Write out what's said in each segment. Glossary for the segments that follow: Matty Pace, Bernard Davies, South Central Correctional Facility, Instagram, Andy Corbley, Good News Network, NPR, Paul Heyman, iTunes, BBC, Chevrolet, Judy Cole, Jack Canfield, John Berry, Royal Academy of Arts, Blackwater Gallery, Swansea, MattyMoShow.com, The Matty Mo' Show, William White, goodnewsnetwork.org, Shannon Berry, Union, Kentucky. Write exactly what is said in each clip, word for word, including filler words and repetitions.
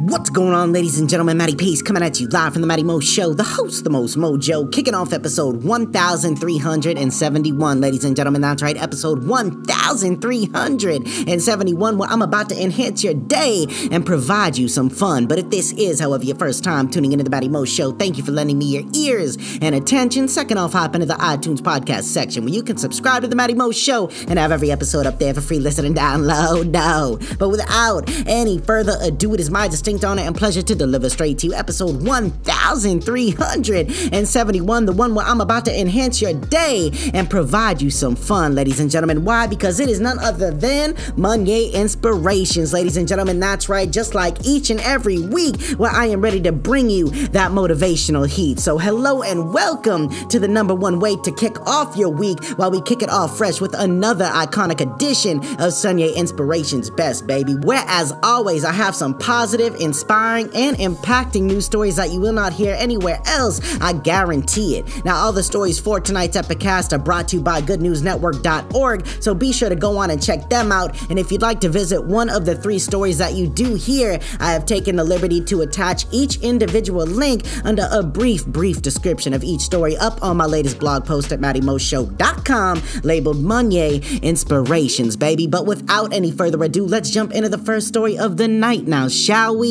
What's going on, ladies and gentlemen? Matty Pace coming at you live from the Matty Mo' Show, the host, the most mojo, kicking off episode one thousand three hundred seventy-one. Ladies and gentlemen, that's right, episode one thousand three hundred seventy-one, where I'm about to enhance your day and provide you some fun. But if this is, however, your first time tuning into the Matty Mo' Show, thank you for lending me your ears and attention. Second off, hop into the iTunes podcast section where you can subscribe to the Matty Mo' Show and have every episode up there for free listen and download. No, but without any further ado, it is my distinction, honor, and pleasure to deliver straight to you episode one thousand three hundred seventy-one, the one where I'm about to enhance your day and provide you some fun, ladies and gentlemen. Why? Because it is none other than Monyay Inspirations, ladies and gentlemen. That's right, just like each and every week, where I am ready to bring you that motivational heat. So hello and welcome to the number one way to kick off your week, while we kick it off fresh with another iconic edition of Monyay Inspirations Best, baby, where as always I have some positive, inspiring, and impacting news stories that you will not hear anywhere else, I guarantee it. Now, all the stories for tonight's Epicast are brought to you by good news network dot org, so be sure to go on and check them out. And if you'd like to visit one of the three stories that you do hear, I have taken the liberty to attach each individual link under a brief, brief description of each story up on my latest blog post at Matty Mo Show dot com, labeled Monyay Inspirations, baby. But without any further ado, let's jump into the first story of the night now, shall we?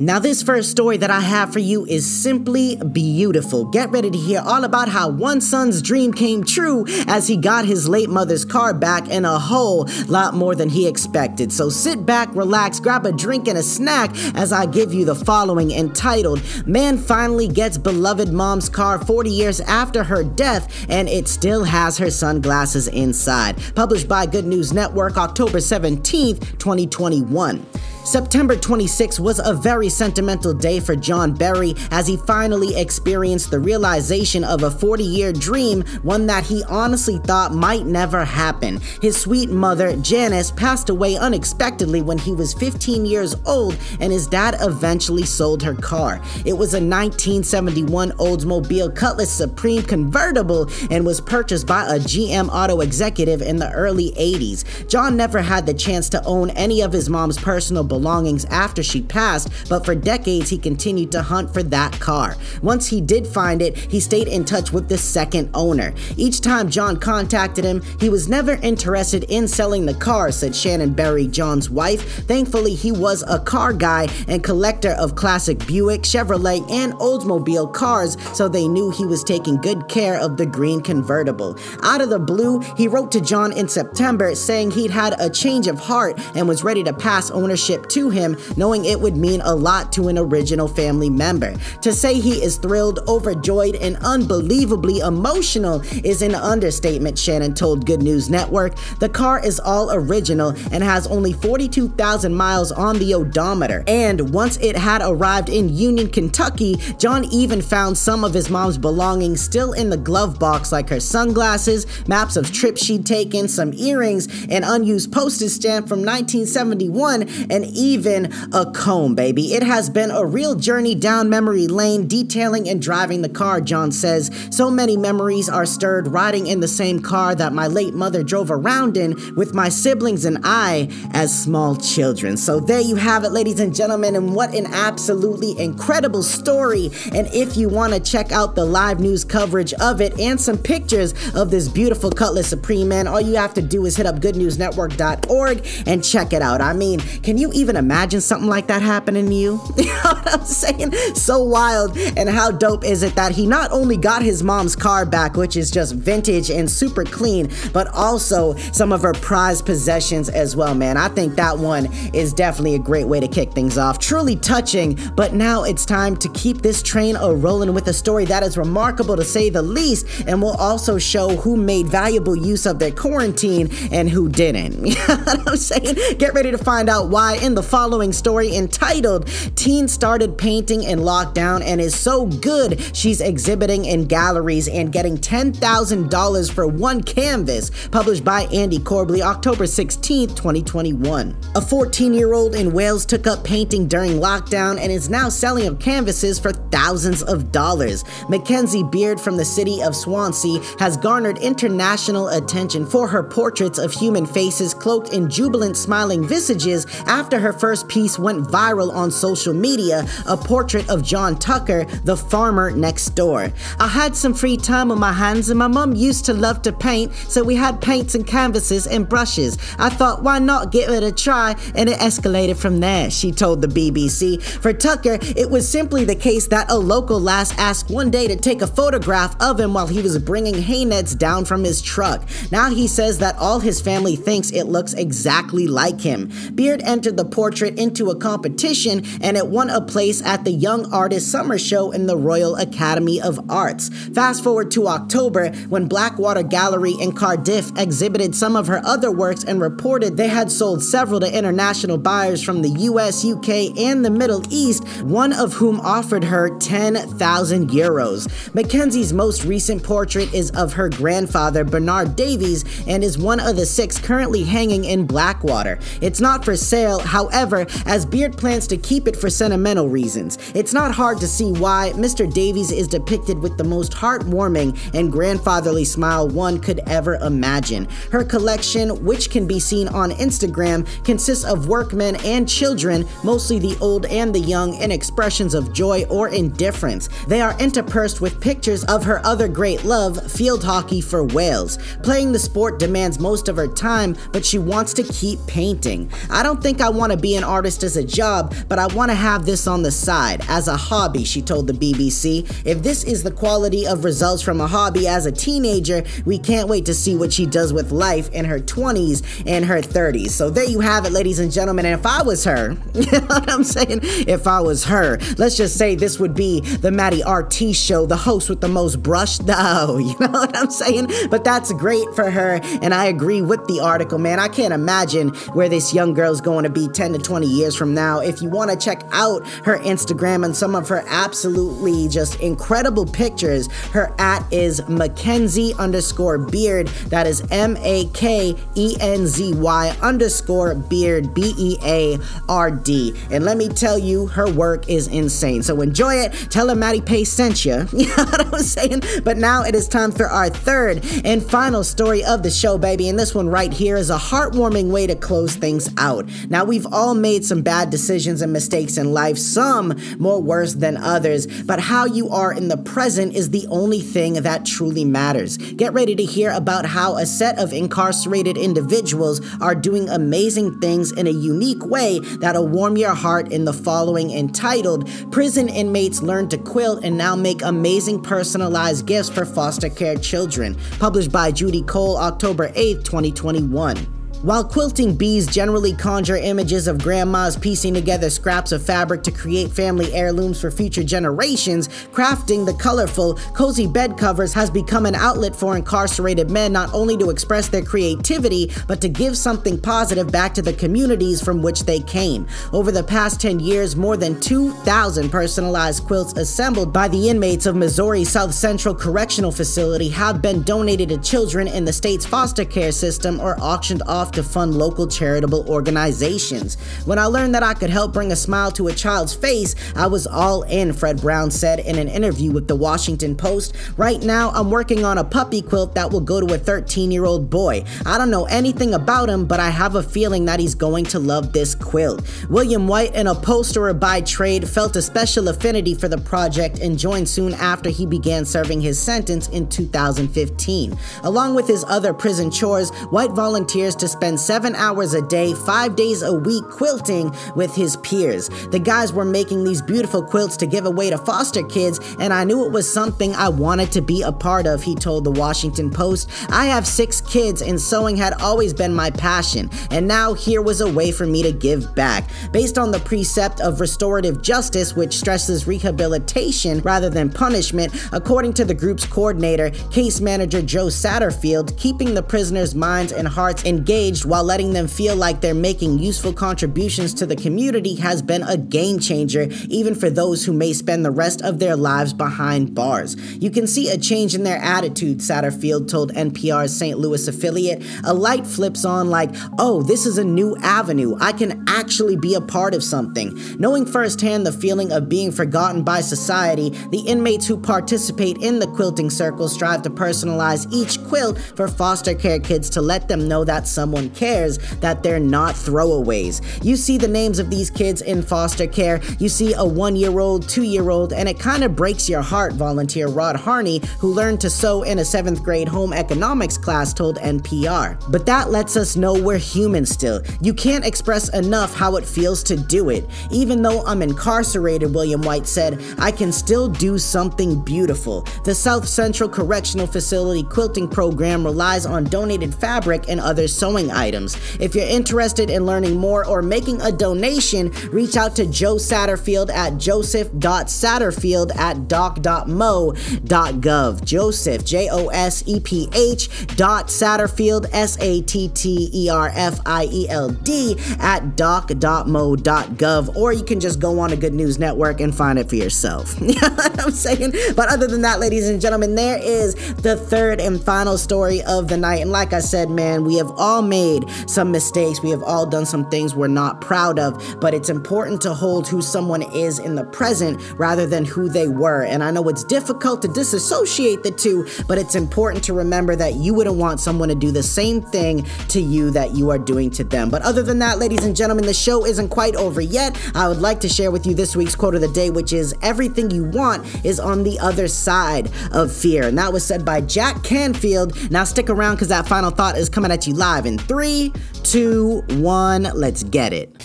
Now, this first story that I have for you is simply beautiful. Get ready to hear all about how one son's dream came true as he got his late mother's car back, and a whole lot more than he expected. So sit back, relax, grab a drink and a snack as I give you the following, entitled Man Finally Gets Beloved Mom's Car forty years After Her Death and It Still Has Her Sunglasses Inside. Published by Good News Network, October seventeenth, twenty twenty-one. September twenty-sixth was a very sentimental day for John Berry as he finally experienced the realization of a forty-year dream, one that he honestly thought might never happen. His sweet mother, Janice, passed away unexpectedly when he was fifteen years old, and his dad eventually sold her car. It was a nineteen seventy-one Oldsmobile Cutlass Supreme convertible and was purchased by a G M auto executive in the early eighties. John never had the chance to own any of his mom's personal belongings after she passed, but for decades he continued to hunt for that car. Once he did find it, he stayed in touch with the second owner. Each time John contacted him, he was never interested in selling the car, said Shannon Berry, John's wife. Thankfully, he was a car guy and collector of classic Buick, Chevrolet, and Oldsmobile cars, so they knew he was taking good care of the green convertible. Out of the blue, he wrote to John in September saying he'd had a change of heart and was ready to pass ownership to him, knowing it would mean a lot to an original family member. To say he is thrilled, overjoyed, and unbelievably emotional is an understatement, Shannon told Good News Network. The car is all original and has only forty-two thousand miles on the odometer. And once it had arrived in Union, Kentucky, John even found some of his mom's belongings still in the glove box, like her sunglasses, maps of trips she'd taken, some earrings, an unused postage stamp from nineteen seventy-one, and even a comb, baby. It has been a real journey down memory lane, detailing and driving the car, John says. So many memories are stirred riding in the same car that my late mother drove around in with my siblings and I as small children. So there you have it, ladies and gentlemen, and what an absolutely incredible story. And if you want to check out the live news coverage of it and some pictures of this beautiful Cutlass Supreme, man, all you have to do is hit up good news network dot org and check it out. I mean, can you even imagine something like that happening to you? You know what I'm saying? So wild. And how dope is it that he not only got his mom's car back, which is just vintage and super clean, but also some of her prized possessions as well, man. I think that one is definitely a great way to kick things off. Truly touching, but now it's time to keep this train a-rolling with a story that is remarkable to say the least, and will also show who made valuable use of their quarantine and who didn't. You know what I'm saying? Get ready to find out why in the following story entitled Teen Started Painting in Lockdown and Is So Good She's Exhibiting in Galleries and Getting ten thousand dollars for One Canvas, published by Andy Corbley, October sixteenth, twenty twenty-one. A fourteen-year-old in Wales took up painting during lockdown and is now selling her canvases for thousands of dollars. Makenzy Beard from the city of Swansea has garnered international attention for her portraits of human faces cloaked in jubilant smiling visages after her first piece went viral on social media, a portrait of John Tucker, the farmer next door. I had some free time on my hands and my mum used to love to paint, so we had paints and canvases and brushes. I thought, why not give it a try? And it escalated from there, she told the B B C. For Tucker, it was simply the case that a local lass asked one day to take a photograph of him while he was bringing hay nets down from his truck. Now he says that all his family thinks it looks exactly like him. Beard entered the portrait into a competition and it won a place at the Young Artist Summer Show in the Royal Academy of Arts. Fast forward to October, when Blackwater Gallery in Cardiff exhibited some of her other works and reported they had sold several to international buyers from the U S, U K, and the Middle East, one of whom offered her ten thousand euros. Makenzy's most recent portrait is of her grandfather, Bernard Davies, and is one of the six currently hanging in Blackwater. It's not for sale, however, as Beard plans to keep it for sentimental reasons. It's not hard to see why. Mister Davies is depicted with the most heartwarming and grandfatherly smile one could ever imagine. Her collection, which can be seen on Instagram, consists of workmen and children, mostly the old and the young, in expressions of joy or indifference. They are interspersed with pictures of her other great love, field hockey for Wales. Playing the sport demands most of her time, but she wants to keep painting. I don't think I want to be an artist as a job, but I want to have this on the side, as a hobby, she told the B B C. If this is the quality of results from a hobby as a teenager, we can't wait to see what she does with life in her twenties and her thirties. So there you have it, ladies and gentlemen, and if I was her, you know what I'm saying? If I was her, let's just say this would be the Matty R T show, the host with the most brush, though, you know what I'm saying? But that's great for her, and I agree with the article, man. I can't imagine where this young girl's going to be ten to twenty years from now. If you want to check out her Instagram and some of her absolutely just incredible pictures, her at is Makenzy underscore Beard. That is M A K E N Z Y underscore Beard, B E A R D. And let me tell you, her work is insane. So enjoy it. Tell her Matty Pay sent you. You know what I'm saying? But now it is time for our third and final story of the show, baby. And this one right here is a heartwarming way to close things out. Now, we've all made some bad decisions and mistakes in life, some more worse than others. But how you are in the present is the only thing that truly matters. Get ready to hear about how a set of incarcerated individuals are doing amazing things in a unique way that'll warm your heart in the following, entitled Prison Inmates Learn to Quilt and Now Make Amazing Personalized Gifts for Foster Care Children, published by Judy Cole, October eighth, twenty twenty-one. While quilting, bees generally conjure images of grandmas piecing together scraps of fabric to create family heirlooms for future generations, crafting the colorful, cozy bed covers has become an outlet for incarcerated men not only to express their creativity, but to give something positive back to the communities from which they came. Over the past ten years, more than two thousand personalized quilts assembled by the inmates of Missouri's South Central Correctional Facility have been donated to children in the state's foster care system or auctioned off to fund local charitable organizations. When I learned that I could help bring a smile to a child's face, I was all in, Fred Brown said in an interview with the Washington Post. Right now, I'm working on a puppy quilt that will go to a thirteen-year-old boy. I don't know anything about him, but I have a feeling that he's going to love this quilt. William White, an upholsterer by trade, felt a special affinity for the project and joined soon after he began serving his sentence in two thousand fifteen. Along with his other prison chores, White volunteers to spend Spend seven hours a day, five days a week quilting with his peers. The guys were making these beautiful quilts to give away to foster kids, and I knew it was something I wanted to be a part of, he told the Washington Post. I have six kids, and sewing had always been my passion, and now here was a way for me to give back. Based on the precept of restorative justice, which stresses rehabilitation rather than punishment, according to the group's coordinator, case manager Joe Satterfield, keeping the prisoners' minds and hearts engaged engaged while letting them feel like they're making useful contributions to the community has been a game changer, even for those who may spend the rest of their lives behind bars. You can see a change in their attitude, Satterfield told N P R's Saint Louis affiliate. A light flips on like, oh, this is a new avenue. I can actually be a part of something. Knowing firsthand the feeling of being forgotten by society, the inmates who participate in the quilting circle strive to personalize each quilt for foster care kids to let them know that someone cares, that they're not throwaways. You see the names of these kids in foster care. You see a one-year-old, two-year-old, and it kind of breaks your heart, volunteer Rod Harney, who learned to sew in a seventh grade home economics class, told N P R. But that lets us know we're human still. You can't express enough how it feels to do it. Even though I'm incarcerated, William White said, I can still do something beautiful. The South Central Correctional Facility quilting program relies on donated fabric and other sewing items. If you're interested in learning more or making a donation, reach out to Joe Satterfield at joseph dot satterfield at doc dot mo dot gov. Joseph, J O S E P H dot Satterfield, S A T T E R F I E L D at doc dot mo dot gov, or you can just go on a Good News Network and find it for yourself. You know what I'm saying? But other than that, ladies and gentlemen, there is the third and final story of the night. And like I said, man, we have all made some mistakes. We have all done some things we're not proud of, but it's important to hold who someone is in the present rather than who they were. And I know it's difficult to disassociate the two, but it's important to remember that you wouldn't want someone to do the same thing to you that you are doing to them. But other than that, ladies and gentlemen, the show isn't quite over yet. I would like to share with you this week's quote of the day, which is, everything you want is on the other side of fear. And that was said by Jack Canfield. Now stick around, because that final thought is coming at you live in three, two, one. Let's get it.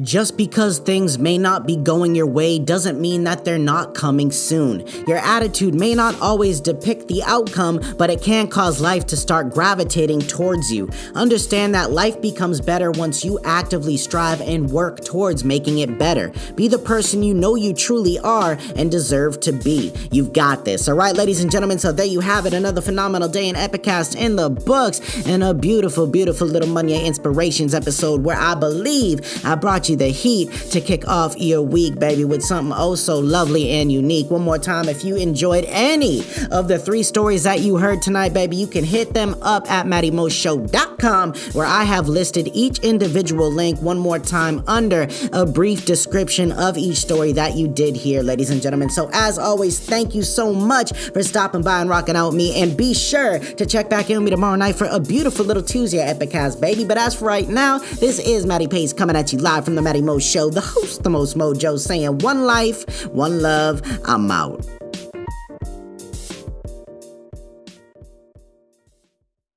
Just because things may not be going your way doesn't mean that they're not coming soon. Your attitude may not always depict the outcome, but it can cause life to start gravitating towards you. Understand that life becomes better once you actively strive and work towards making it better. Be the person you know you truly are and deserve to be. You've got this. All right, ladies and gentlemen, so there you have it. Another phenomenal day in Epicast in the books, and a beautiful, beautiful little Monyay Inspirations episode where I believe I brought you the heat to kick off your week, baby, with something oh so lovely and unique. One more time, if you enjoyed any of the three stories that you heard tonight, baby, you can hit them up at Matty Mo Show dot com, where I have listed each individual link one more time under a brief description of each story that you did hear, ladies and gentlemen. So as always, thank you so much for stopping by and rocking out with me, and be sure to check back in with me tomorrow night for a beautiful little Tuesday at Epicast, baby. But as for right now, this is Matty Pace coming at you live from The Matty Mo Show, the host, the most mojo, saying one life, one love, I'm out.